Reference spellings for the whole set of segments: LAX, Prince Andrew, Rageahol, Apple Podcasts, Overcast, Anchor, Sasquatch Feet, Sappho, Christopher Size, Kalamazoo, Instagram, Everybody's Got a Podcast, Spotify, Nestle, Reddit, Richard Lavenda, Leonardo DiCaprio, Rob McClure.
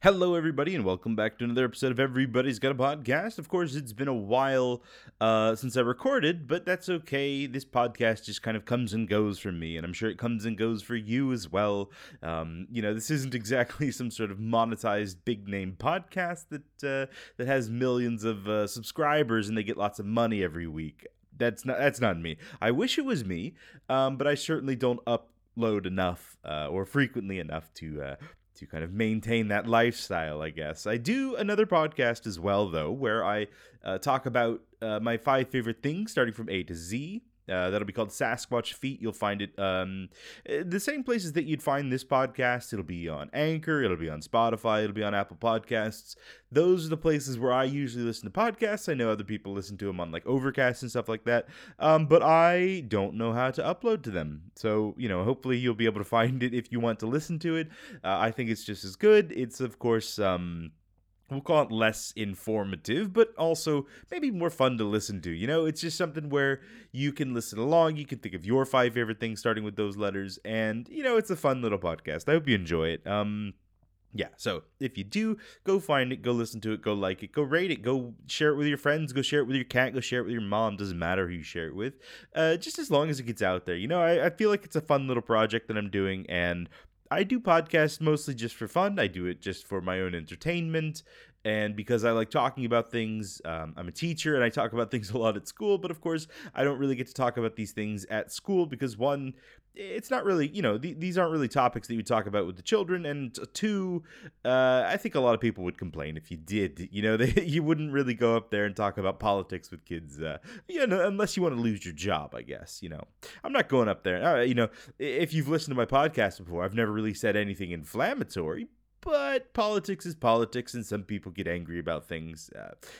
Hello, everybody, and welcome back to another episode of Everybody's Got a Podcast. Of course, it's been a while since I recorded, but that's okay. This podcast just kind of comes and goes for me, and I'm sure it comes and goes for you as well. This isn't exactly some sort of monetized big-name podcast that has millions of subscribers and they get lots of money every week. That's not me. I wish it was me, but I certainly don't upload enough or frequently enough to kind of maintain that lifestyle, I guess. I do another podcast as well, though, where I talk about my 5 favorite things, starting from A to Z. That'll be called Sasquatch Feet. You'll find it the same places that you'd find this podcast. It'll be on Anchor. It'll be on Spotify. It'll be on Apple Podcasts. Those are the places where I usually listen to podcasts. I know other people listen to them on like Overcast and stuff like that, but I don't know how to upload to them. So, hopefully you'll be able to find it if you want to listen to it. I think it's just as good. It's, of course, we'll call it less informative, but also maybe more fun to listen to. It's just something where you can listen along. You can think of your 5 favorite things starting with those letters. And, it's a fun little podcast. I hope you enjoy it. So if you do, go find it, go listen to it, go like it, go rate it, go share it with your friends, go share it with your cat, go share it with your mom. Doesn't matter who you share it with. Just as long as it gets out there. I feel like it's a fun little project that I'm doing, and I do podcasts mostly just for fun. I do it just for my own entertainment and because I like talking about things. I'm a teacher and I talk about things a lot at school, but of course I don't really get to talk about these things at school because one, it's not really, these aren't really topics that you talk about with the children, and two, I think a lot of people would complain if you did. You wouldn't really go up there and talk about politics with kids, unless you want to lose your job, I guess. I'm not going up there. If you've listened to my podcast before, I've never really said anything inflammatory, but politics is politics, and some people get angry about things,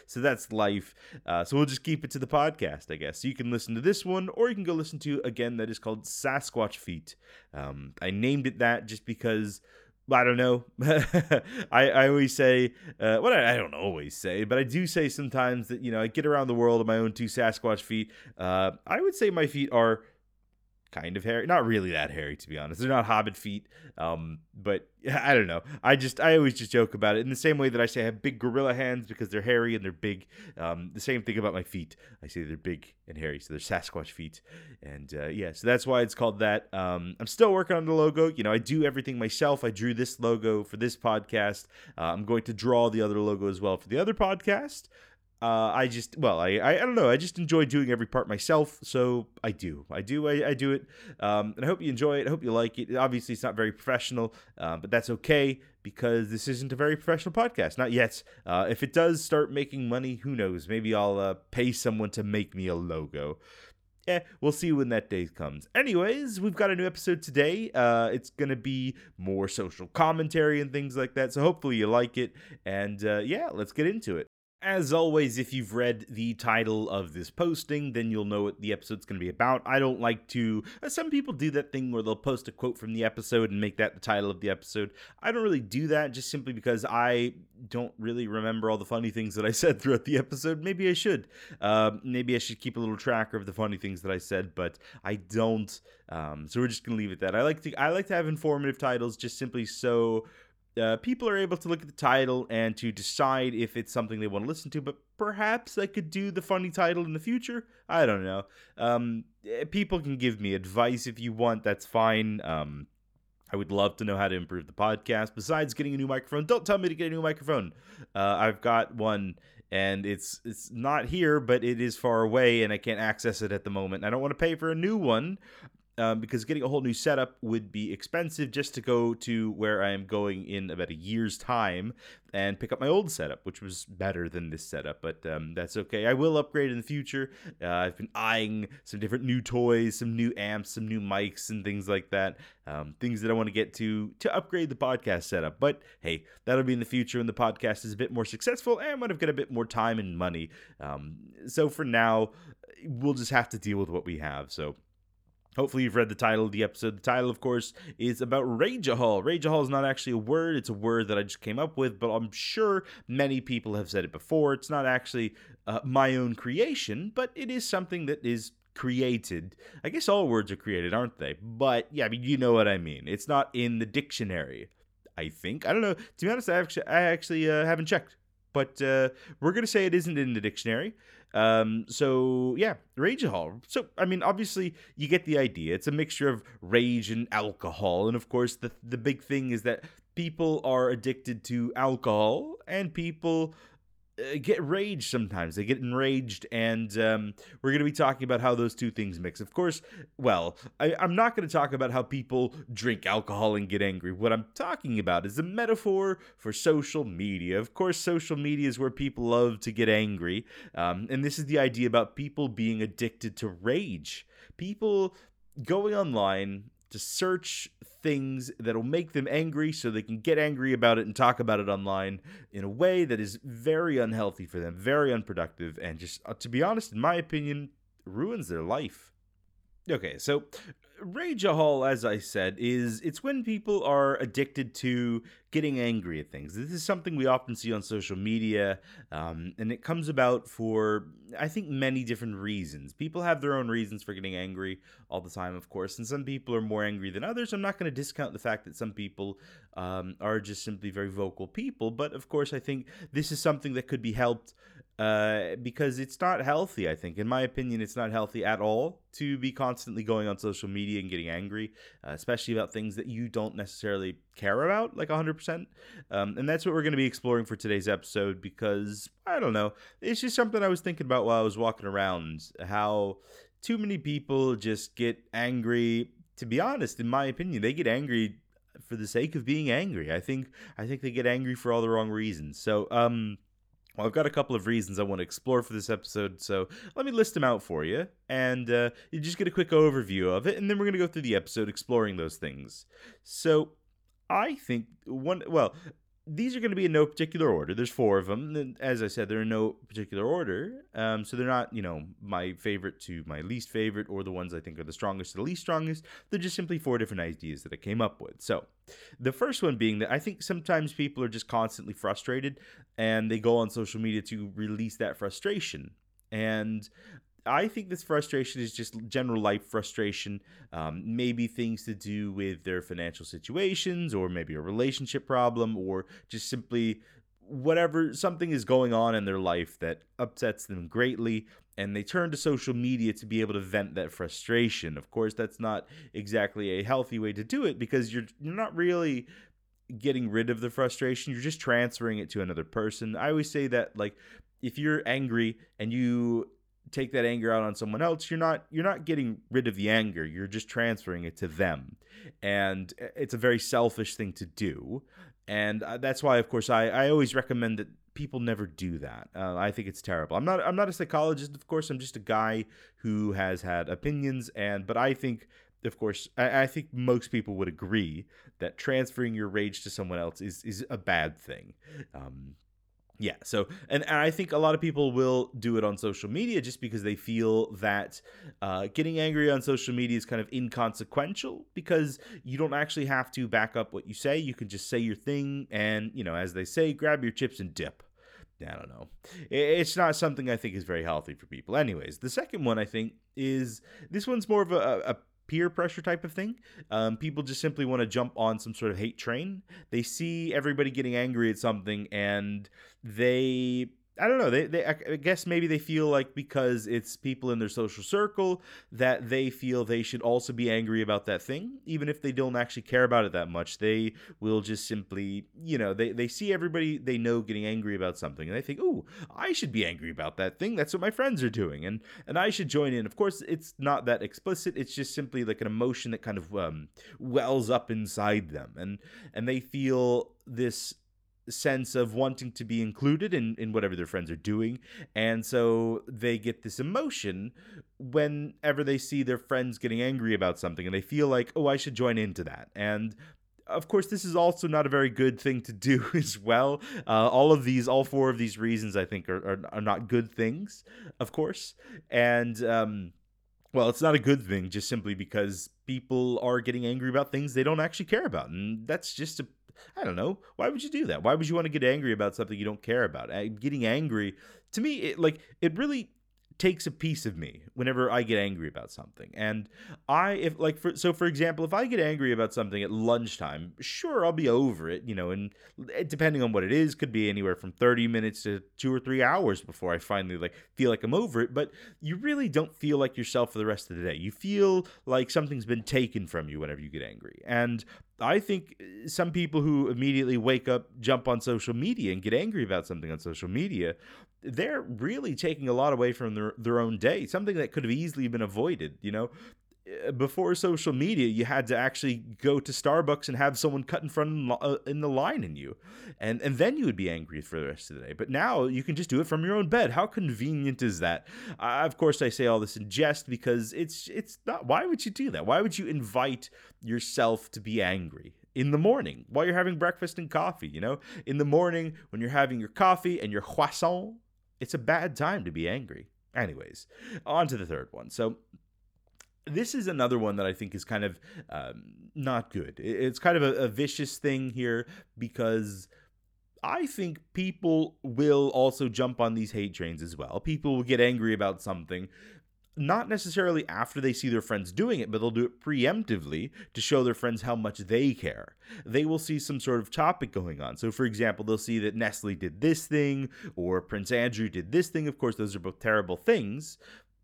so that's life. So we'll just keep it to the podcast, I guess. So you can listen to this one, or you can go listen to, again, that is called Sasquatch Feet. I named it that just because, I don't know. I always say, I don't always say, but I do say sometimes that, I get around the world on my own 2 Sasquatch feet. I would say my feet are kind of hairy. Not really that hairy, to be honest. They're not hobbit feet, but I don't know. I always just joke about it in the same way that I say I have big gorilla hands because they're hairy and they're big. The same thing about my feet. I say they're big and hairy, so they're Sasquatch feet. And so that's why it's called that. I'm still working on the logo. I do everything myself. I drew this logo for this podcast. I'm going to draw the other logo as well for the other podcast. I don't know. I just enjoy doing every part myself, so I do it, and I hope you enjoy it. I hope you like it. Obviously, it's not very professional, but that's okay because this isn't a very professional podcast, not yet. If it does start making money, who knows? Maybe I'll pay someone to make me a logo. We'll see when that day comes. Anyways, we've got a new episode today. It's going to be more social commentary and things like that, so hopefully you like it, and let's get into it. As always, if you've read the title of this posting, then you'll know what the episode's going to be about. I don't like to... some people do that thing where they'll post a quote from the episode and make that the title of the episode. I don't really do that just simply because I don't really remember all the funny things that I said throughout the episode. Maybe I should. Maybe I should keep a little tracker of the funny things that I said, but I don't. So we're just going to leave it at that. I like to have informative titles just simply so people are able to look at the title and to decide if it's something they want to listen to, but perhaps I could do the funny title in the future. I don't know. People can give me advice if you want. That's fine. I would love to know how to improve the podcast. Besides getting a new microphone, don't tell me to get a new microphone. I've got one, and it's not here, but it is far away, and I can't access it at the moment. I don't want to pay for a new one. Because getting a whole new setup would be expensive just to go to where I am going in about a year's time and pick up my old setup, which was better than this setup, but that's okay. I will upgrade in the future. I've been eyeing some different new toys, some new amps, some new mics, and things like that, things that I want to get to upgrade the podcast setup. But hey, that'll be in the future when the podcast is a bit more successful and when I've got a bit more time and money. So for now, we'll just have to deal with what we have, so... Hopefully you've read the title of the episode. The title, of course, is about Rageahol. Rageahol is not actually a word. It's a word that I just came up with, but I'm sure many people have said it before. It's not actually my own creation, but it is something that is created. I guess all words are created, aren't they? But, yeah, you know what I mean. It's not in the dictionary. I think. I don't know. To be honest, I actually haven't checked. But we're going to say it isn't in the dictionary. So, yeah, rage alcohol. So, I mean, obviously, you get the idea. It's a mixture of rage and alcohol. And, of course, the big thing is that people are addicted to alcohol and people get rage sometimes. They get enraged, and we're going to be talking about how those two things mix. Of course, well, I'm not going to talk about how people drink alcohol and get angry. What I'm talking about is a metaphor for social media. Of course, social media is where people love to get angry, and this is the idea about people being addicted to rage. People going online to search things that'll make them angry so they can get angry about it and talk about it online in a way that is very unhealthy for them, very unproductive, and just, to be honest, in my opinion, ruins their life. Okay, so rageahol, as I said, it's when people are addicted to getting angry at things. This is something we often see on social media, and it comes about for, I think, many different reasons. People have their own reasons for getting angry all the time, of course, and some people are more angry than others. I'm not going to discount the fact that some people are just simply very vocal people, but, of course, I think this is something that could be helped because it's not healthy, I think. In my opinion, it's not healthy at all to be constantly going on social media and getting angry, especially about things that you don't necessarily care about, like 100%. And that's what we're going to be exploring for today's episode because, I don't know, it's just something I was thinking about while I was walking around, how too many people just get angry. To be honest, in my opinion, they get angry for the sake of being angry. I think they get angry for all the wrong reasons. So, well, I've got a couple of reasons I want to explore for this episode, so let me list them out for you, and you just get a quick overview of it, and then we're going to go through the episode exploring those things. So I think these are going to be in no particular order. There's four of them, and as I said, they're in no particular order, so they're not, you know, my favorite to my least favorite, or the ones I think are the strongest to the least strongest. They're just simply four different ideas that I came up with. So the first one being that I think sometimes people are just constantly frustrated, and they go on social media to release that frustration. And I think this frustration is just general life frustration, maybe things to do with their financial situations, or maybe a relationship problem, or just simply whatever, something is going on in their life that upsets them greatly, and they turn to social media to be able to vent that frustration. Of course, that's not exactly a healthy way to do it because you're not really getting rid of the frustration. You're just transferring it to another person. I always say that, like, if you're angry and you take that anger out on someone else, you're not getting rid of the anger, you're just transferring it to them, and it's a very selfish thing to do. And that's why, of course, I always recommend that people never do that. I think it's terrible. I'm not a psychologist, of course. I'm just a guy who has had opinions, but I think, of course, I think most people would agree that transferring your rage to someone else is a bad thing. Yeah, so, and I think a lot of people will do it on social media just because they feel that getting angry on social media is kind of inconsequential because you don't actually have to back up what you say. You can just say your thing and, you know, as they say, grab your chips and dip. I don't know. It's not something I think is very healthy for people. Anyways, the second one, I think, is this one's more of a peer pressure type of thing. People just simply want to jump on some sort of hate train. They see everybody getting angry at something, and they I guess maybe they feel like because it's people in their social circle that they feel they should also be angry about that thing, even if they don't actually care about it that much. They will just simply, you know, they see everybody they know getting angry about something, and they think, "Ooh, I should be angry about that thing. That's what my friends are doing, and I should join in." Of course, it's not that explicit. It's just simply like an emotion that kind of wells up inside them, and they feel this sense of wanting to be included in whatever their friends are doing, and so they get this emotion whenever they see their friends getting angry about something, and they feel like, oh, I should join into that. And of course, this is also not a very good thing to do as well. All four of these reasons, I think, are not good things, of course. And well, it's not a good thing just simply because people are getting angry about things they don't actually care about, and that's just I don't know. Why would you do that? Why would you want to get angry about something you don't care about? Getting angry, to me, it really takes a piece of me whenever I get angry about something. And for example, if I get angry about something at lunchtime, sure, I'll be over it, and depending on what it is, could be anywhere from 30 minutes to 2 or 3 hours before I finally feel like I'm over it. But you really don't feel like yourself for the rest of the day. You feel like something's been taken from you whenever you get angry. And I think some people who immediately wake up, jump on social media, and get angry about something on social media, they're really taking a lot away from their own day, something that could have easily been avoided, Before social media, you had to actually go to Starbucks and have someone cut in front in the line in you. And then you would be angry for the rest of the day. But now you can just do it from your own bed. How convenient is that? Of course, I say all this in jest because it's not. Why would you do that? Why would you invite yourself to be angry? In the morning, while you're having breakfast and coffee, In the morning, when you're having your coffee and your croissant, it's a bad time to be angry. Anyways, on to the third one. So this is another one that I think is kind of not good. It's kind of a vicious thing here because I think people will also jump on these hate trains as well. People will get angry about something, not necessarily after they see their friends doing it, but they'll do it preemptively to show their friends how much they care. They will see some sort of topic going on. So, for example, they'll see that Nestle did this thing or Prince Andrew did this thing. Of course, those are both terrible things.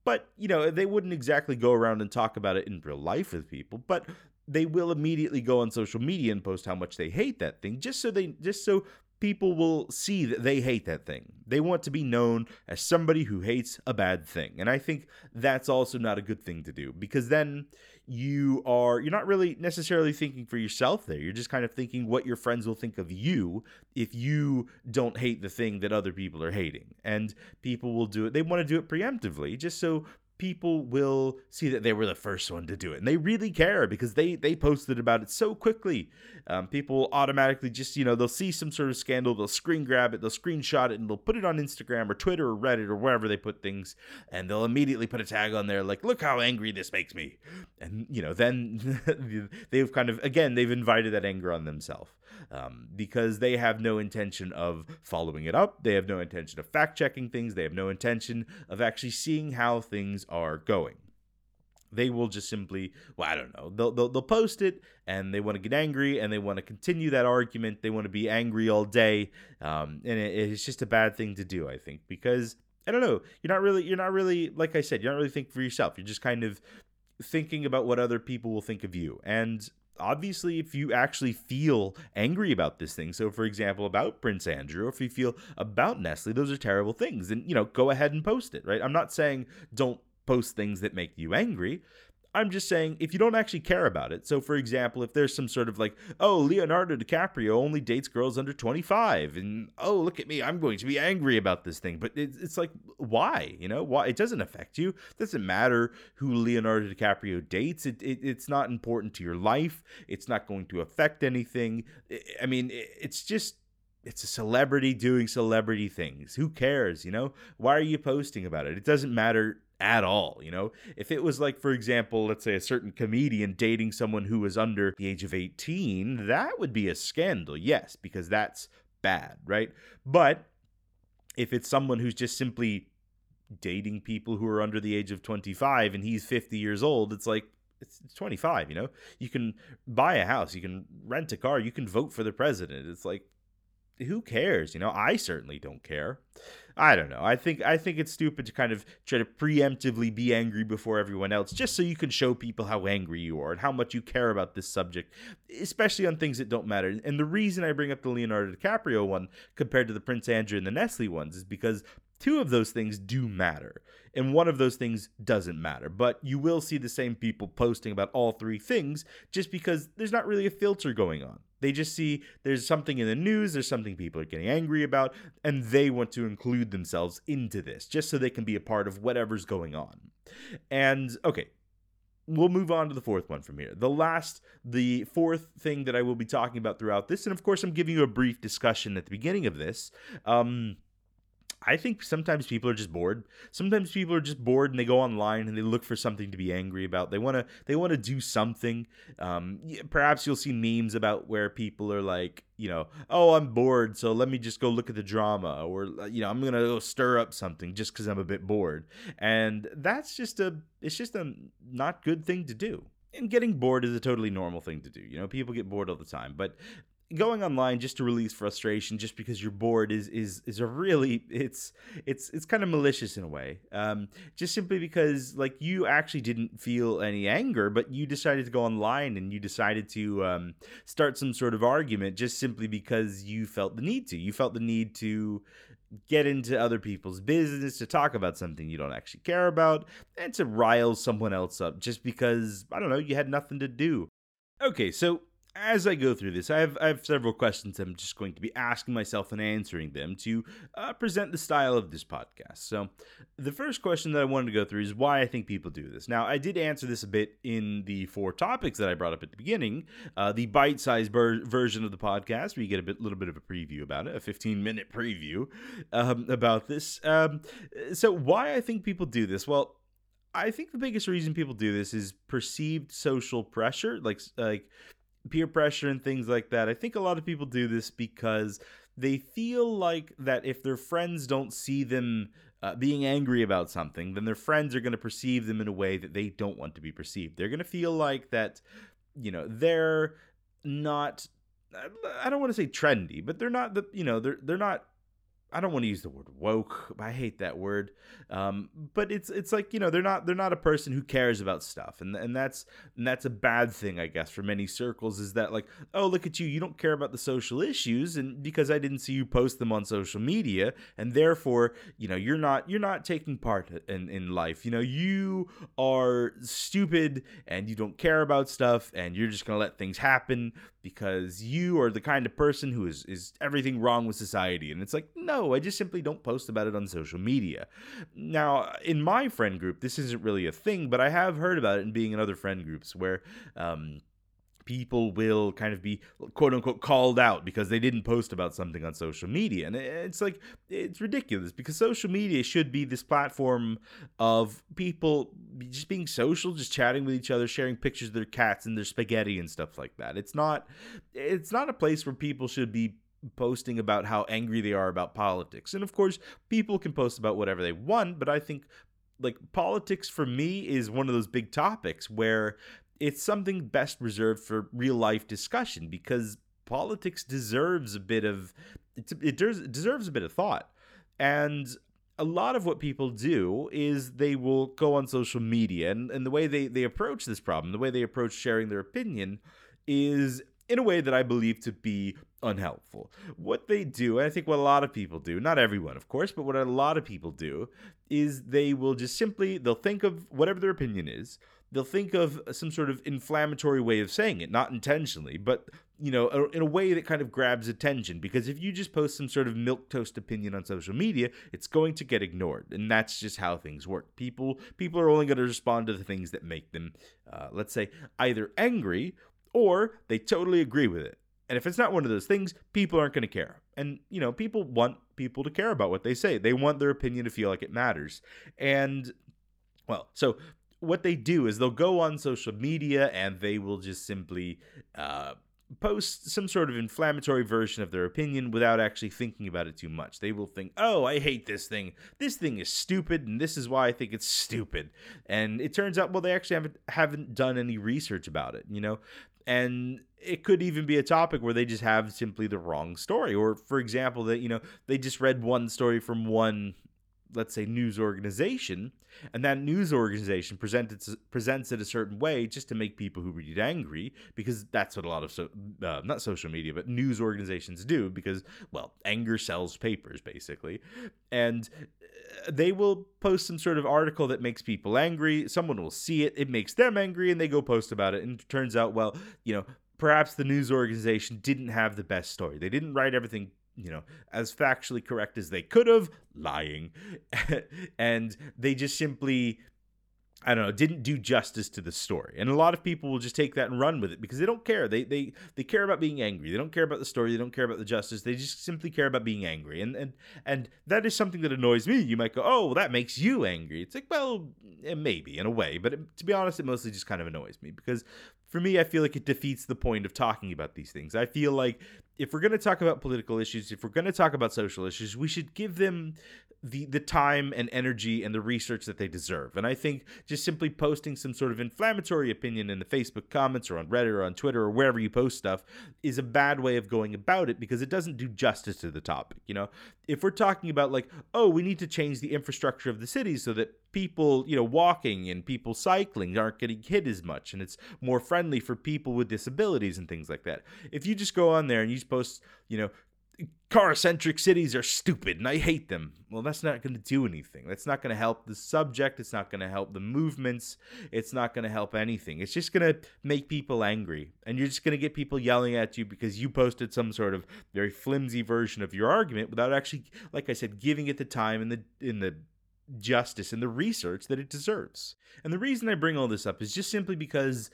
But, they wouldn't exactly go around and talk about it in real life with people, but they will immediately go on social media and post how much they hate that thing, just so people will see that they hate that thing. They want to be known as somebody who hates a bad thing. And I think that's also not a good thing to do, because then you're not really necessarily thinking for yourself there. You're just kind of thinking what your friends will think of you if you don't hate the thing that other people are hating. And people will do it. They want to do it preemptively just so people will see that they were the first one to do it. And they really care because they posted about it so quickly. People automatically just, they'll see some sort of scandal, they'll screen grab it, they'll screenshot it, and they'll put it on Instagram or Twitter or Reddit or wherever they put things. And they'll immediately put a tag on there like, look how angry this makes me. And, then they've they've invited that anger on themselves. Because they have no intention of following it up. They have no intention of fact-checking things. They have no intention of actually seeing how things are going. They will just simply, I don't know, they'll post it, and they want to get angry, and they want to continue that argument. They want to be angry all day, and it's just a bad thing to do, I think, because, I don't know, you're not really, like I said, you don't really think for yourself. You're just kind of thinking about what other people will think of you, and obviously, if you actually feel angry about this thing, so for example, about Prince Andrew, or if you feel about Nestle, those are terrible things. And, go ahead and post it, right? I'm not saying don't post things that make you angry. I'm just saying if you don't actually care about it. So, for example, if there's some sort of Leonardo DiCaprio only dates girls under 25, and, look at me, I'm going to be angry about this thing. But it's why? Why? It doesn't affect you. It doesn't matter who Leonardo DiCaprio dates. It's not important to your life. It's not going to affect anything. I mean, it's just, it's a celebrity doing celebrity things. Who cares, Why are you posting about it? It doesn't matter at all, If it was for example, let's say a certain comedian dating someone who was under the age of 18, that would be a scandal, yes, because that's bad, right? But if it's someone who's just simply dating people who are under the age of 25 and he's 50 years old, it's 25, You can buy a house, you can rent a car, you can vote for the president. It's who cares? I certainly don't care. I don't know. I think it's stupid to kind of try to preemptively be angry before everyone else, just so you can show people how angry you are and how much you care about this subject, especially on things that don't matter. And the reason I bring up the Leonardo DiCaprio one compared to the Prince Andrew and the Nestle ones is because two of those things do matter, and one of those things doesn't matter. But you will see the same people posting about all three things just because there's not really a filter going on. They just see there's something in the news, there's something people are getting angry about, and they want to include themselves into this just so they can be a part of whatever's going on. And, okay, we'll move on to the fourth one from here. The fourth thing that I will be talking about throughout this, and of course I'm giving you a brief discussion at the beginning of this, I think sometimes people are just bored. Sometimes people are just bored and they go online and they look for something to be angry about. They want to do something. Perhaps you'll see memes about where people are like, you know, oh, I'm bored, so let me just go look at the drama, or, you know, I'm going to go stir up something just because I'm a bit bored. And that's just it's just a not good thing to do. And getting bored is a totally normal thing to do. You know, people get bored all the time, but going online just to release frustration just because you're bored is a really, it's kind of malicious in a way. Just simply because, like, you actually didn't feel any anger, but you decided to go online and you decided to start some sort of argument just simply because you felt the need to. You felt the need to get into other people's business, to talk about something you don't actually care about, and to rile someone else up just because, I don't know, you had nothing to do. Okay, so as I go through this, I have several questions I'm just going to be asking myself and answering them to present the style of this podcast. So the first question that I wanted to go through is why I think people do this. Now, I did answer this a bit in the 4 topics that I brought up at the beginning, the bite-sized version of the podcast where you get a little bit of a preview about it, a 15-minute preview about this. So why I think people do this? Well, I think the biggest reason people do this is perceived social pressure, like peer pressure and things like that. I think a lot of people do this because they feel like that if their friends don't see them being angry about something, then their friends are going to perceive them in a way that they don't want to be perceived. They're going to feel like that, you know, they're not, I don't want to say trendy, but they're not the, you know, they're not, I don't want to use the word woke. I hate that word. But it's like, you know, they're not a person who cares about stuff. And that's a bad thing, I guess, for many circles, is that, like, oh, look at you. You don't care about the social issues, and because I didn't see you post them on social media, and therefore, you know, you're not taking part in life. You know, you are stupid and you don't care about stuff, and you're just going to let things happen because you are the kind of person who is everything wrong with society. And it's like, no, I just simply don't post about it on social media. Now, in my friend group, this isn't really a thing, but I have heard about it in being in other friend groups where people will kind of be, quote unquote, called out because they didn't post about something on social media. And it's like, it's ridiculous, because social media should be this platform of people just being social, just chatting with each other, sharing pictures of their cats and their spaghetti and stuff like that. It's not a place where people should be posting about how angry they are about politics. And of course, people can post about whatever they want, but I think, like, politics for me is one of those big topics where it's something best reserved for real life discussion, because politics deserves a bit of thought. And a lot of what people do is they will go on social media, and the way they approach this problem, the way they approach sharing their opinion, is in a way that I believe to be unhelpful. What they do, and I think what a lot of people do, not everyone, of course, but what a lot of people do is they will just simply, they'll think of whatever their opinion is, they'll think of some sort of inflammatory way of saying it, not intentionally, but, you know, in a way that kind of grabs attention. Because if you just post some sort of milquetoast opinion on social media, it's going to get ignored. And that's just how things work. People are only going to respond to the things that make them, let's say, either angry or they totally agree with it. And if it's not one of those things, people aren't going to care. And, you know, people want people to care about what they say. They want their opinion to feel like it matters. And, well, so what they do is they'll go on social media and they will just simply post some sort of inflammatory version of their opinion without actually thinking about it too much. They will think, oh, I hate this thing. This thing is stupid, and this is why I think it's stupid. And it turns out, well, they actually haven't done any research about it, you know. And it could even be a topic where they just have simply the wrong story. Or, for example, that, you know, they just read one story from one, let's say, news organization, and that news organization presents it a certain way just to make people who read it angry, because that's what a lot of not social media, but news organizations do, because, well, anger sells papers, basically. And they will post some sort of article that makes people angry. Someone will see it, it makes them angry, and they go post about it. And it turns out, well, you know, perhaps the news organization didn't have the best story. They didn't write everything, you know, as factually correct as they could have, lying. And they just simply I don't know, didn't do justice to the story. And a lot of people will just take that and run with it because they don't care. They care about being angry. They don't care about the story. They don't care about the justice. They just simply care about being angry. And that is something that annoys me. You might go, oh, well, that makes you angry. It's like, well, maybe in a way. But to be honest, it mostly just kind of annoys me because for me, I feel like it defeats the point of talking about these things. I feel like if we're going to talk about political issues, if we're going to talk about social issues, we should give them the time and energy and the research that they deserve. And I think just simply posting some sort of inflammatory opinion in the Facebook comments or on Reddit or on Twitter or wherever you post stuff is a bad way of going about it because it doesn't do justice to the topic. You know, if we're talking about like, oh, we need to change the infrastructure of the city so that people, you know, walking and people cycling aren't getting hit as much and it's more friendly for people with disabilities and things like that. If you just go on there and you just post, you know, car-centric cities are stupid and I hate them, well, that's not going to do anything. That's not going to help the subject. It's not going to help the movements. It's not going to help anything. It's just going to make people angry. And you're just going to get people yelling at you because you posted some sort of very flimsy version of your argument without actually, like I said, giving it the time and the justice and the research that it deserves. And the reason I bring all this up is just simply because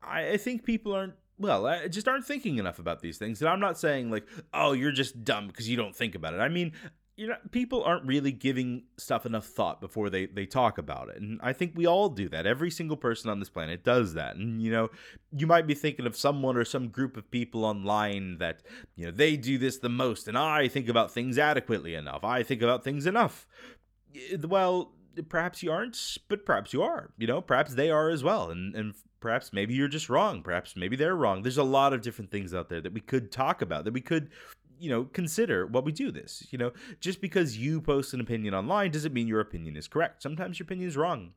I think people just aren't thinking enough about these things. And I'm not saying like, oh, you're just dumb because you don't think about it. I mean, you know, people aren't really giving stuff enough thought before they talk about it. And I think we all do that. Every single person on this planet does that. And, you know, you might be thinking of someone or some group of people online that, you know, they do this the most. And I think about things adequately enough. I think about things enough. Well, perhaps you aren't, but perhaps you are, you know, perhaps they are as well. And perhaps maybe you're just wrong. Perhaps maybe they're wrong. There's a lot of different things out there that we could talk about, that we could, you know, consider while we do this. You know, just because you post an opinion online doesn't mean your opinion is correct. Sometimes your opinion is wrong.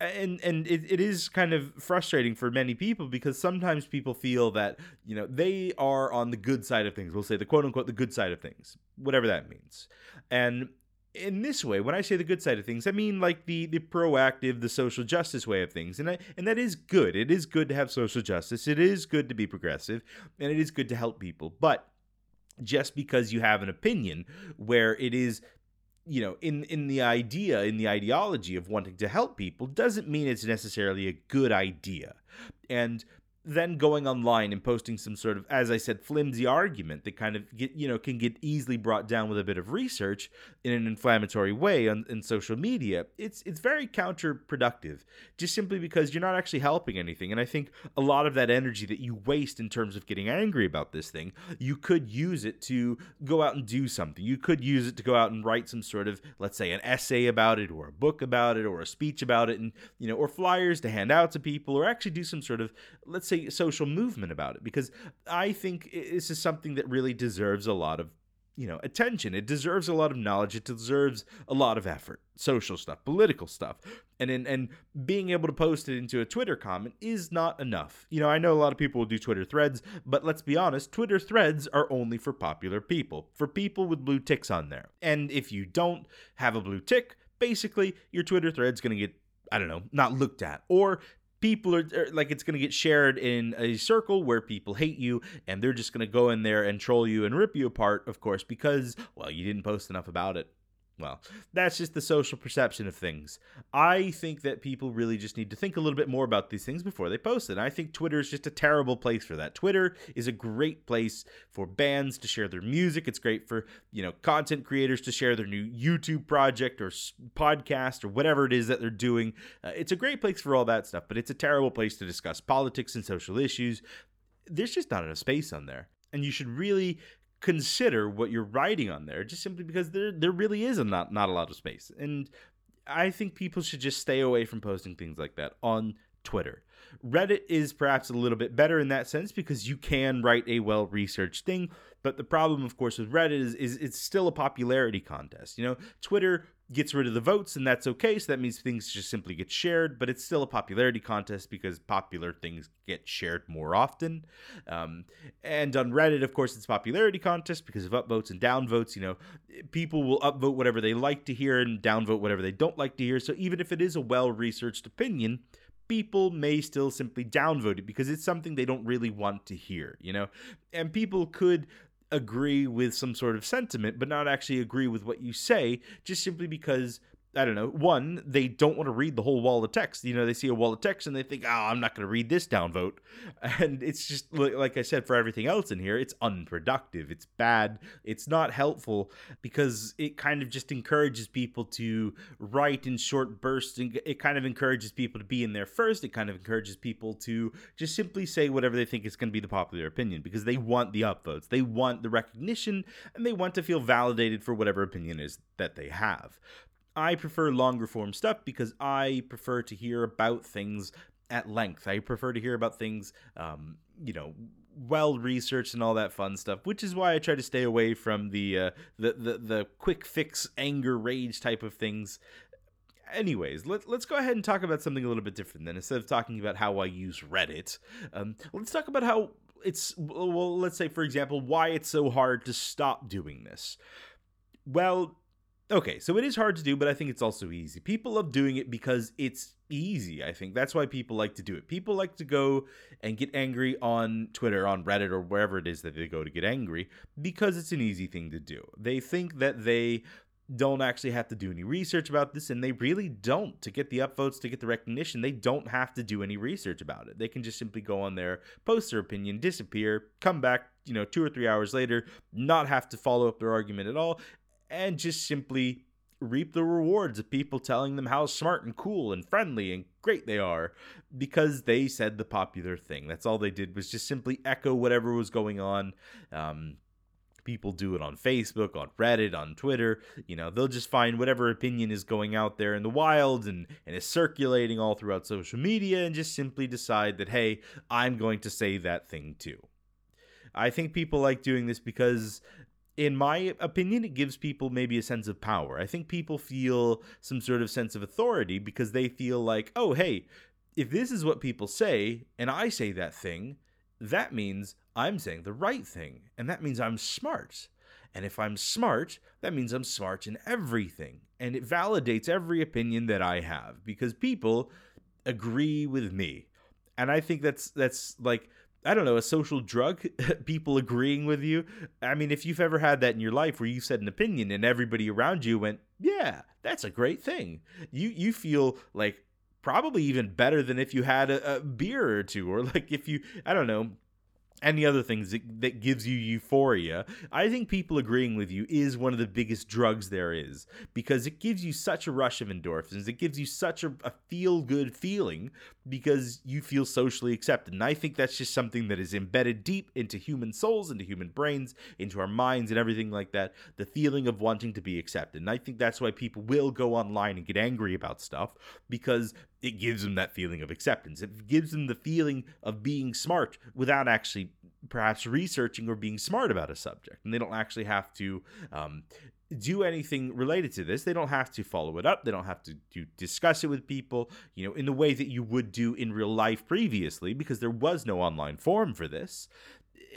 And it is kind of frustrating for many people because sometimes people feel that, you know, they are on the good side of things. We'll say the quote unquote, the good side of things, whatever that means. And in this way, when I say the good side of things, I mean like the proactive, the social justice way of things. And that is good. It is good to have social justice. It is good to be progressive. And it is good to help people. But just because you have an opinion where it is, you know, in the ideology of wanting to help people doesn't mean it's necessarily a good idea. And then going online and posting some sort of, as I said, flimsy argument that kind of can get easily brought down with a bit of research in an inflammatory way in social media, it's very counterproductive, just simply because you're not actually helping anything. And I think a lot of that energy that you waste in terms of getting angry about this thing, you could use it to go out and do something. You could use it to go out and write some sort of, let's say, an essay about it, or a book about it, or a speech about it, and you know, or flyers to hand out to people, or actually do some sort of, let's say, social movement about it, because I think this is something that really deserves a lot of, you know, attention. It deserves a lot of knowledge. It deserves a lot of effort. Social stuff, political stuff, and being able to post it into a Twitter comment is not enough. You know, I know a lot of people will do Twitter threads, but let's be honest, Twitter threads are only for popular people, for people with blue ticks on there. And if you don't have a blue tick, basically your Twitter thread's going to get, I don't know, not looked at, or people are like, it's going to get shared in a circle where people hate you, and they're just going to go in there and troll you and rip you apart, of course, because, well, you didn't post enough about it. Well, that's just the social perception of things. I think that people really just need to think a little bit more about these things before they post it. And I think Twitter is just a terrible place for that. Twitter is a great place for bands to share their music. It's great for, you know, content creators to share their new YouTube project or podcast or whatever it is that they're doing. It's a great place for all that stuff, but it's a terrible place to discuss politics and social issues. There's just not enough space on there. And you should really consider what you're writing on there, just simply because there really is not a lot of space. And I think people should just stay away from posting things like that on Twitter. Reddit is perhaps a little bit better in that sense because you can write a well-researched thing, but the problem, of course, with Reddit is it's still a popularity contest. You know, Twitter gets rid of the votes, and that's okay, so that means things just simply get shared, but it's still a popularity contest because popular things get shared more often. And on Reddit, of course, it's a popularity contest because of upvotes and downvotes. You know, people will upvote whatever they like to hear and downvote whatever they don't like to hear, so even if it is a well-researched opinion, people may still simply downvote it because it's something they don't really want to hear, you know? And people could agree with some sort of sentiment, but not actually agree with what you say, just simply because I don't know, one, they don't want to read the whole wall of text. You know, they see a wall of text and they think, oh, I'm not going to read this downvote. And it's just, like I said, for everything else in here, it's unproductive. It's bad. It's not helpful because it kind of just encourages people to write in short bursts. And it kind of encourages people to be in there first. It kind of encourages people to just simply say whatever they think is going to be the popular opinion because they want the upvotes. They want the recognition and they want to feel validated for whatever opinion is that they have. I prefer longer form stuff because I prefer to hear about things at length. I prefer to hear about things, you know, well-researched and all that fun stuff, which is why I try to stay away from the quick fix, anger, rage type of things. Anyways, let's go ahead and talk about something a little bit different then. Instead of talking about how I use Reddit, let's talk about how it's, well, let's say, for example, why it's so hard to stop doing this. Well, okay, so it is hard to do, but I think it's also easy. People love doing it because it's easy, I think. That's why people like to do it. People like to go and get angry on Twitter, on Reddit, or wherever it is that they go to get angry because it's an easy thing to do. They think that they don't actually have to do any research about this, and they really don't. To get the upvotes, to get the recognition, they don't have to do any research about it. They can just simply go on there, post their opinion, disappear, come back, you know, 2 or 3 hours later, not have to follow up their argument at all, and just simply reap the rewards of people telling them how smart and cool and friendly and great they are because they said the popular thing. That's all they did was just simply echo whatever was going on. People do it on Facebook, on Reddit, on Twitter. You know, they'll just find whatever opinion is going out there in the wild and is circulating all throughout social media and just simply decide that, hey, I'm going to say that thing too. I think people like doing this because, in my opinion, it gives people maybe a sense of power. I think people feel some sort of sense of authority because they feel like, oh, hey, if this is what people say and I say that thing, that means I'm saying the right thing. And that means I'm smart. And if I'm smart, that means I'm smart in everything. And it validates every opinion that I have because people agree with me. And I think that's like, I don't know, a social drug, people agreeing with you. I mean, if you've ever had that in your life where you said an opinion and everybody around you went, yeah, that's a great thing. You feel like probably even better than if you had a beer or two, or like if you, I don't know, any other things that gives you euphoria. I think people agreeing with you is one of the biggest drugs there is because it gives you such a rush of endorphins. It gives you such a feel-good feeling because you feel socially accepted. And I think that's just something that is embedded deep into human souls, into human brains, into our minds and everything like that, the feeling of wanting to be accepted. And I think that's why people will go online and get angry about stuff because it gives them that feeling of acceptance. It gives them the feeling of being smart without actually perhaps researching or being smart about a subject. And they don't actually have to do anything related to this. They don't have to follow it up. They don't have to discuss it with people, you know, in the way that you would do in real life previously because there was no online forum for this.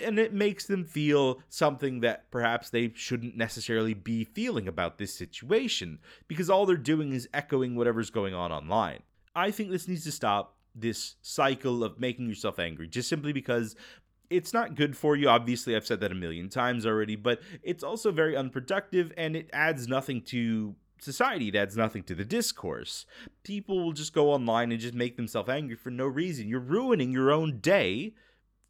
And it makes them feel something that perhaps they shouldn't necessarily be feeling about this situation because all they're doing is echoing whatever's going on online. I think this needs to stop, this cycle of making yourself angry, just simply because it's not good for you. Obviously, I've said that a million times already, but it's also very unproductive and it adds nothing to society. It adds nothing to the discourse. People will just go online and just make themselves angry for no reason. You're ruining your own day.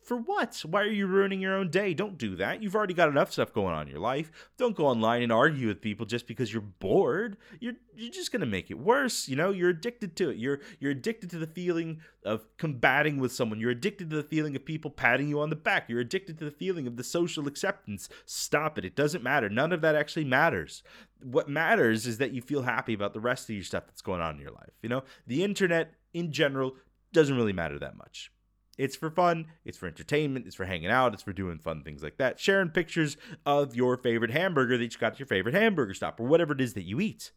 For what? Why are you ruining your own day? Don't do that. You've already got enough stuff going on in your life. Don't go online and argue with people just because you're bored. You're just going to make it worse. You know, you're addicted to it. You're addicted to the feeling of combating with someone. You're addicted to the feeling of people patting you on the back. You're addicted to the feeling of the social acceptance. Stop it. It doesn't matter. None of that actually matters. What matters is that you feel happy about the rest of your stuff that's going on in your life. You know, the internet in general doesn't really matter that much. It's for fun, it's for entertainment, it's for hanging out, it's for doing fun things like that. Sharing pictures of your favorite hamburger that you got at your favorite hamburger stop or whatever it is that you eat.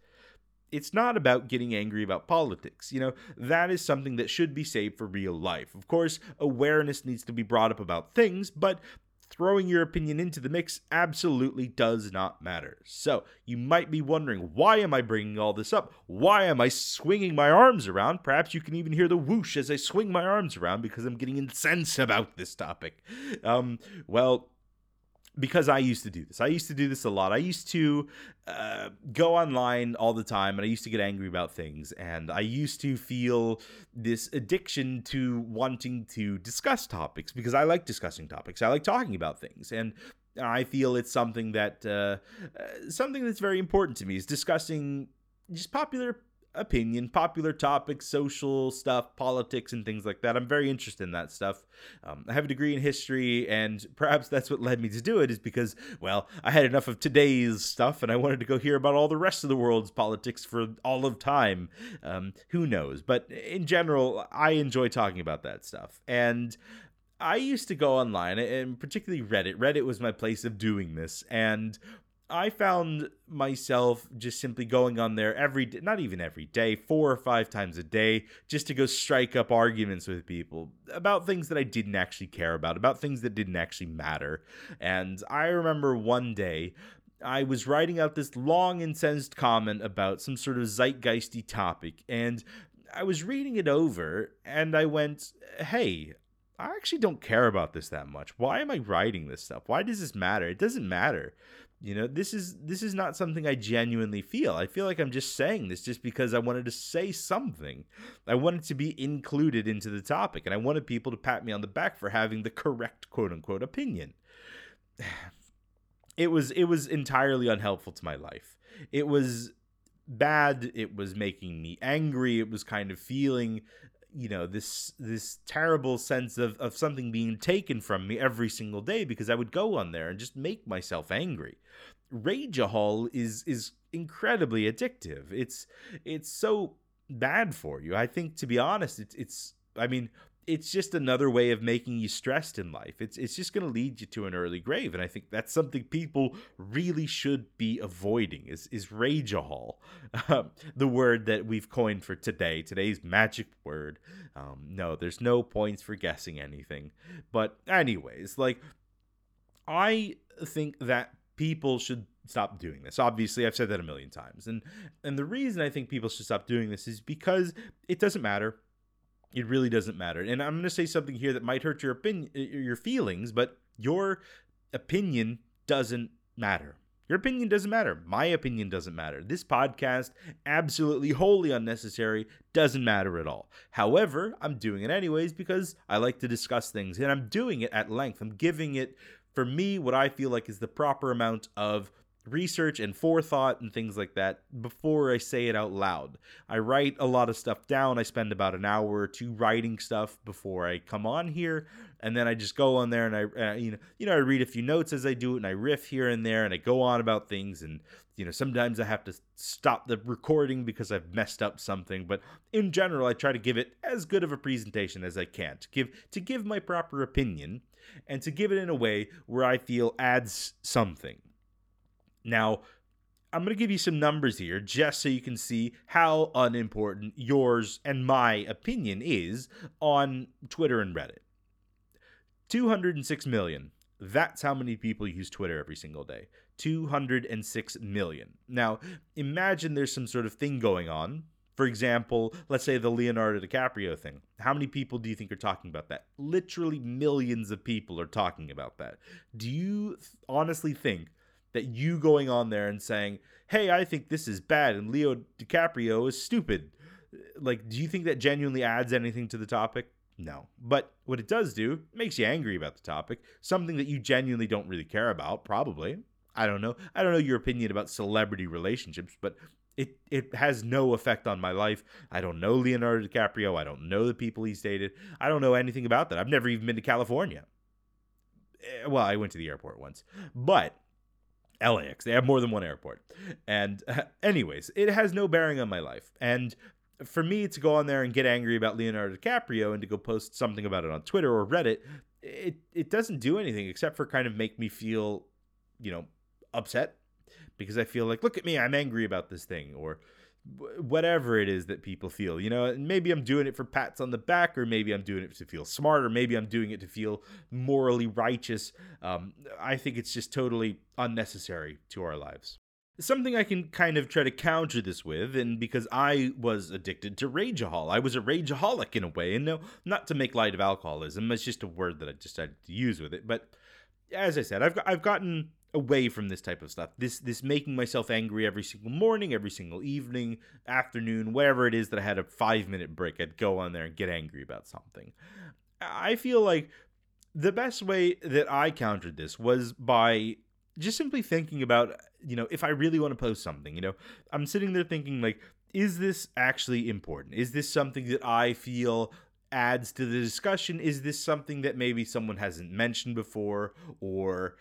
It's not about getting angry about politics. You know, that is something that should be saved for real life. Of course, awareness needs to be brought up about things, but throwing your opinion into the mix absolutely does not matter. So you might be wondering, why am I bringing all this up? Why am I swinging my arms around? Perhaps you can even hear the whoosh as I swing my arms around because I'm getting incensed about this topic. Well, because I used to do this. I used to do this a lot. I used to go online all the time, and I used to get angry about things, and I used to feel this addiction to wanting to discuss topics because I like discussing topics. I like talking about things, and I feel it's something that something that's very important to me is discussing just popular opinion, popular topics, social stuff, politics, and things like that. I'm very interested in that stuff. I have a degree in history, and perhaps that's what led me to do it is because, well, I had enough of today's stuff, and I wanted to go hear about all the rest of the world's politics for all of time. Who knows? But in general, I enjoy talking about that stuff. And I used to go online, and particularly Reddit. Reddit was my place of doing this, and I found myself just simply going on there every day, not even every day, 4 or 5 times a day, just to go strike up arguments with people about things that I didn't actually care about things that didn't actually matter. And I remember one day I was writing out this long, incensed comment about some sort of zeitgeisty topic, and I was reading it over, and I went, hey, I actually don't care about this that much. Why am I writing this stuff? Why does this matter? It doesn't matter. You know, this is not something I genuinely feel. I feel like I'm just saying this just because I wanted to say something. I wanted to be included into the topic, and I wanted people to pat me on the back for having the correct quote-unquote opinion. It was entirely unhelpful to my life. It was bad. It was making me angry. It was kind of feeling, you know, this terrible sense of something being taken from me every single day because I would go on there and just make myself angry. Rageahol is incredibly addictive. It's so bad for you. I think, to be honest, it's just another way of making you stressed in life. It's just going to lead you to an early grave, and I think that's something people really should be avoiding is rageahol, the word that we've coined for today, today's magic word. No, there's no points for guessing anything. But anyways, like, I think that people should stop doing this. Obviously, I've said that a million times. And the reason I think people should stop doing this is because it doesn't matter. It really doesn't matter. And I'm going to say something here that might hurt your opinion, your feelings, but your opinion doesn't matter. Your opinion doesn't matter. My opinion doesn't matter. This podcast, absolutely wholly unnecessary, doesn't matter at all. However, I'm doing it anyways because I like to discuss things, and I'm doing it at length. I'm giving it, for me, what I feel like is the proper amount of research and forethought and things like that before I say it out loud. I write a lot of stuff down. I spend about an hour or two writing stuff before I come on here, and then I just go on there and I I read a few notes as I do it, and I riff here and there, and I go on about things, and sometimes I have to stop the recording because I've messed up something, but in general I try to give it as good of a presentation as I can to give my proper opinion and to give it in a way where I feel adds something. Now, I'm going to give you some numbers here just so you can see how unimportant yours and my opinion is on Twitter and Reddit. 206 million. That's how many people use Twitter every single day. 206 million. Now, imagine there's some sort of thing going on. For example, let's say the Leonardo DiCaprio thing. How many people do you think are talking about that? Literally millions of people are talking about that. Do you honestly think that you going on there and saying, hey, I think this is bad and Leo DiCaprio is stupid, like, do you think that genuinely adds anything to the topic? No. But what it does do, it makes you angry about the topic, something that you genuinely don't really care about, probably. I don't know. I don't know your opinion about celebrity relationships, but it has no effect on my life. I don't know Leonardo DiCaprio. I don't know the people he's dated. I don't know anything about that. I've never even been to California. Well, I went to the airport once, but LAX. They have more than one airport. And anyways, it has no bearing on my life. And for me to go on there and get angry about Leonardo DiCaprio and to go post something about it on Twitter or Reddit, it doesn't do anything except for kind of make me feel, upset, because I feel like, look at me, I'm angry about this thing, or whatever it is that people feel, and maybe I'm doing it for pats on the back, or maybe I'm doing it to feel smart, or maybe I'm doing it to feel morally righteous. I think it's just totally unnecessary to our lives. Something I can kind of try to counter this with, and because I was addicted to rageahol, I was a rageaholic in a way, and no, not to make light of alcoholism, it's just a word that I decided to use with it, but as I said, I've gotten away from this type of stuff. This making myself angry every single morning, every single evening, afternoon, whatever it is that I had a 5-minute break, I'd go on there and get angry about something. I feel like the best way that I countered this was by just simply thinking about, if I really want to post something, I'm sitting there thinking, like, is this actually important? Is this something that I feel adds to the discussion? Is this something that maybe someone hasn't mentioned before, or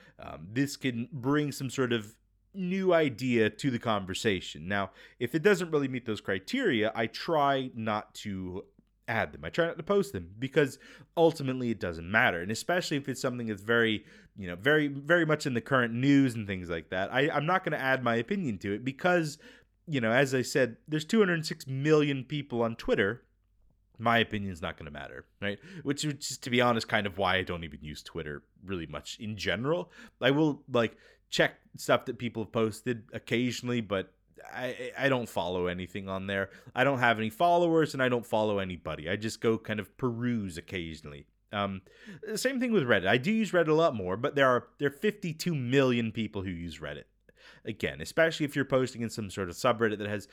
this can bring some sort of new idea to the conversation? Now, if it doesn't really meet those criteria, I try not to add them. I try not to post them, because ultimately it doesn't matter. And especially if it's something that's very, very, very much in the current news and things like that, I'm not going to add my opinion to it because, as I said, there's 206 million people on Twitter. My opinion's not going to matter, right? Which is, to be honest, kind of why I don't even use Twitter really much in general. I will, check stuff that people have posted occasionally, but I don't follow anything on there. I don't have any followers, and I don't follow anybody. I just go kind of peruse occasionally. Same thing with Reddit. I do use Reddit a lot more, but there are 52 million people who use Reddit. Again, especially if you're posting in some sort of subreddit that has...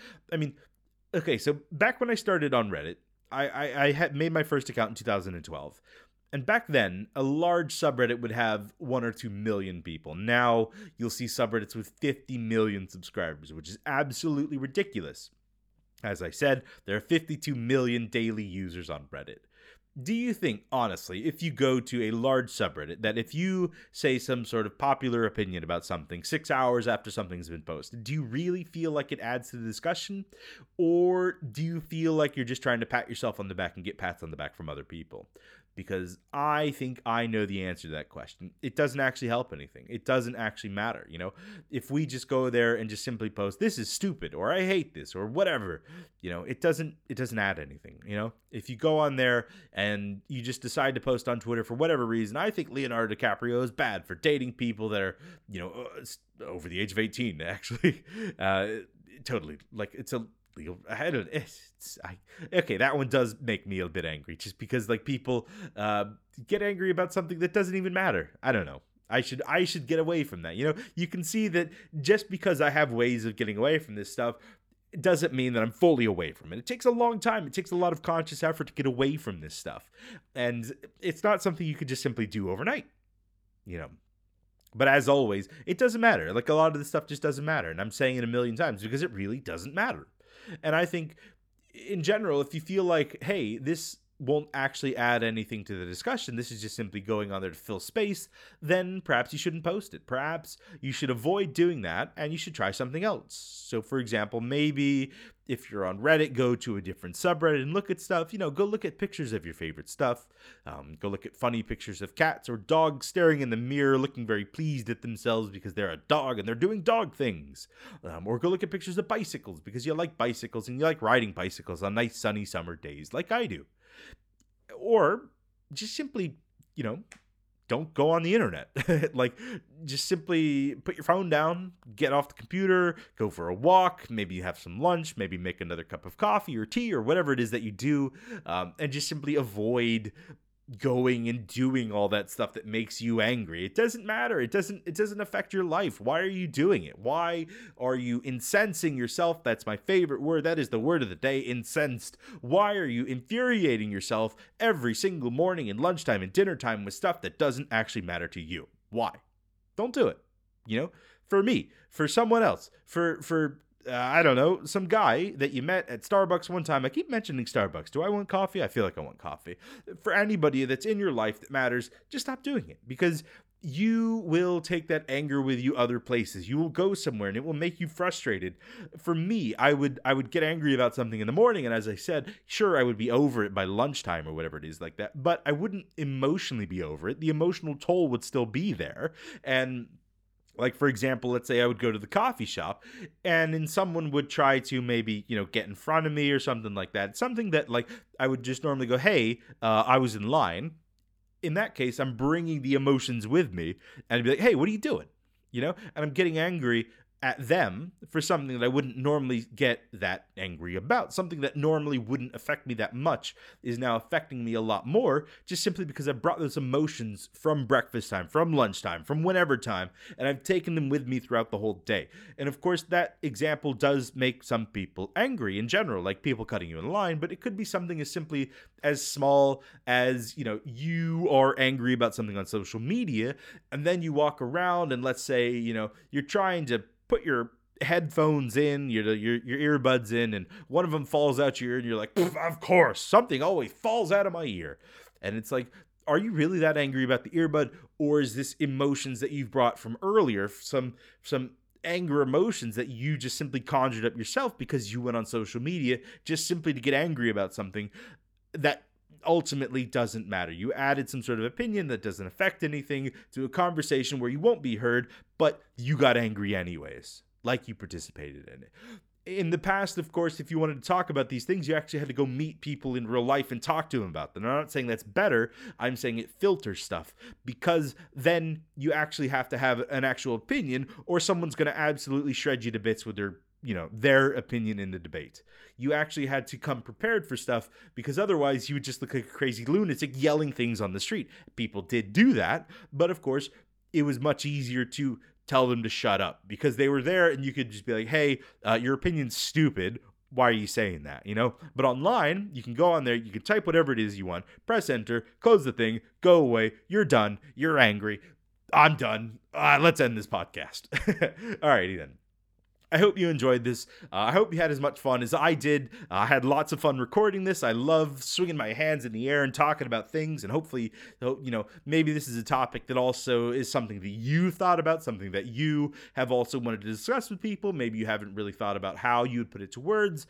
okay, so back when I started on Reddit, I had made my first account in 2012, and back then, a large subreddit would have 1 or 2 million people. Now, you'll see subreddits with 50 million subscribers, which is absolutely ridiculous. As I said, there are 52 million daily users on Reddit. Do you think, honestly, if you go to a large subreddit, that if you say some sort of popular opinion about something 6 hours after something's been posted, do you really feel like it adds to the discussion? Or do you feel like you're just trying to pat yourself on the back and get pats on the back from other people? Because I think I know the answer to that question. It doesn't actually help anything. It doesn't actually matter. If we just go there and just simply post, this is stupid, or I hate this, or whatever, it doesn't add anything. If you go on there and you just decide to post on Twitter for whatever reason, I think Leonardo DiCaprio is bad for dating people that are, over the age of 18, actually. Totally. It's a... I don't. Okay, that one does make me a bit angry, just because people get angry about something that doesn't even matter. I don't know. I should get away from that. You can see that just because I have ways of getting away from this stuff, it doesn't mean that I'm fully away from it. It takes a long time. It takes a lot of conscious effort to get away from this stuff, and it's not something you could just simply do overnight. But as always, it doesn't matter. A lot of this stuff just doesn't matter, and I'm saying it a million times because it really doesn't matter. And I think, in general, if you feel like, hey, this won't actually add anything to the discussion, this is just simply going on there to fill space, then perhaps you shouldn't post it. Perhaps you should avoid doing that, and you should try something else. So, for example, maybe if you're on Reddit, go to a different subreddit and look at stuff. Go look at pictures of your favorite stuff. Go look at funny pictures of cats or dogs staring in the mirror, looking very pleased at themselves because they're a dog and they're doing dog things. Or go look at pictures of bicycles because you like bicycles and you like riding bicycles on nice sunny summer days like I do. Or just simply, don't go on the internet. Just simply put your phone down, get off the computer, go for a walk, maybe have some lunch, maybe make another cup of coffee or tea or whatever it is that you do, and just simply avoid going and doing all that stuff that makes you angry. It doesn't matter. It doesn't affect your life. Why are you doing it? Why are you incensing yourself? That's my favorite word. That is the word of the day, incensed. Why are you infuriating yourself every single morning and lunchtime and dinner time with stuff that doesn't actually matter to you? Why? Don't do it. For me, for someone else, for I don't know, some guy that you met at Starbucks one time. I keep mentioning Starbucks. Do I want coffee? I feel like I want coffee. For anybody that's in your life that matters, just stop doing it, because you will take that anger with you other places. You will go somewhere and it will make you frustrated. For me, I would get angry about something in the morning, and as I said, sure, I would be over it by lunchtime or whatever it is like that, but I wouldn't emotionally be over it. The emotional toll would still be there. And for example, let's say I would go to the coffee shop and then someone would try to maybe, get in front of me or something like that. Something that I would just normally go, hey, I was in line. In that case, I'm bringing the emotions with me and I'd be like, hey, what are you doing? And I'm getting angry at them for something that I wouldn't normally get that angry about. Something that normally wouldn't affect me that much is now affecting me a lot more, just simply because I brought those emotions from breakfast time, from lunchtime, from whenever time, and I've taken them with me throughout the whole day. And of course, that example does make some people angry in general, like people cutting you in line, but it could be something as simply as small as, you know, you are angry about something on social media, and then you walk around and let's say, you know, you're trying to put your headphones in, your earbuds in, and one of them falls out your ear, and you're like, of course, something always falls out of my ear. And it's like, are you really that angry about the earbud, or is this emotions that you've brought from earlier, some anger emotions that you just simply conjured up yourself because you went on social media just simply to get angry about something that ultimately doesn't matter? You added some sort of opinion that doesn't affect anything to a conversation where you won't be heard, but you got angry anyways, like you participated in it. In the past, of course, if you wanted to talk about these things, you actually had to go meet people in real life and talk to them about them. I'm not saying that's better. I'm saying it filters stuff, because then you actually have to have an actual opinion, or someone's going to absolutely shred you to bits with their, you know, their opinion in the debate. You actually had to come prepared for stuff, because otherwise you would just look like a crazy lunatic yelling things on the street. People did do that, but of course it was much easier to tell them to shut up because they were there, and you could just be like, hey, your opinion's stupid. Why are you saying that? You know, but online, you can go on there, you can type whatever it is you want, press enter, close the thing, go away. You're done. You're angry. I'm done. Let's end this podcast. Alrighty then. I hope you enjoyed this. I hope you had as much fun as I did. I had lots of fun recording this. I love swinging my hands in the air and talking about things. And hopefully, you know, maybe this is a topic that also is something that you thought about, something that you have also wanted to discuss with people. Maybe you haven't really thought about how you would put it to words.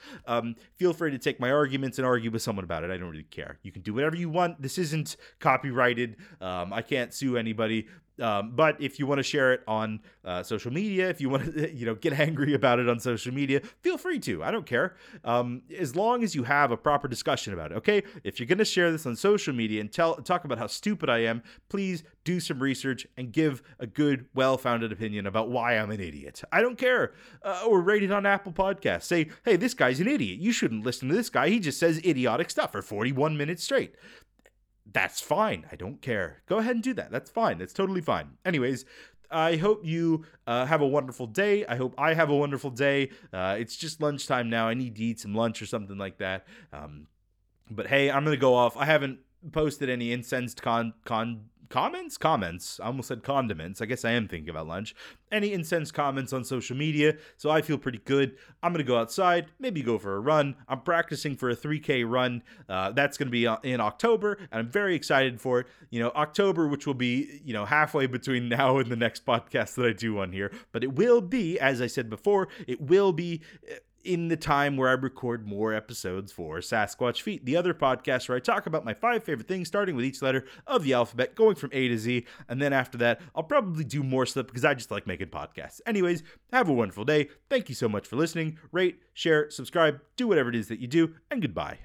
Feel free to take my arguments and argue with someone about it. I don't really care. You can do whatever you want. This isn't copyrighted. I can't sue anybody. But if you want to share it on social media, if you want to, you know, get angry about it on social media, feel free to. I don't care. As long as you have a proper discussion about it, okay? If you're going to share this on social media and talk about how stupid I am, please do some research and give a good, well-founded opinion about why I'm an idiot. I don't care. Or rate it on Apple Podcasts. Say, hey, this guy's an idiot. You shouldn't listen to this guy. He just says idiotic stuff for 41 minutes straight. That's fine. I don't care. Go ahead and do that. That's fine. That's totally fine. Anyways, I hope you have a wonderful day. I hope I have a wonderful day. It's just lunchtime now. I need to eat some lunch or something like that. But hey, I'm going to go off. I haven't posted any incensed comments. I almost said condiments. I guess I am thinking about lunch. Any incensed comments on social media. So I feel pretty good. I'm going to go outside, maybe go for a run. I'm practicing for a 3K run. That's going to be in October, and I'm very excited for it. You know, October, which will be, you know, halfway between now and the next podcast that I do on here. But it will be, as I said before, it will be in the time where I record more episodes for Sasquatch Feet, the other podcast where I talk about my 5 favorite things, starting with each letter of the alphabet, going from A to Z, and then after that, I'll probably do more stuff because I just like making podcasts. Anyways, have a wonderful day. Thank you so much for listening. Rate, share, subscribe, do whatever it is that you do, and goodbye.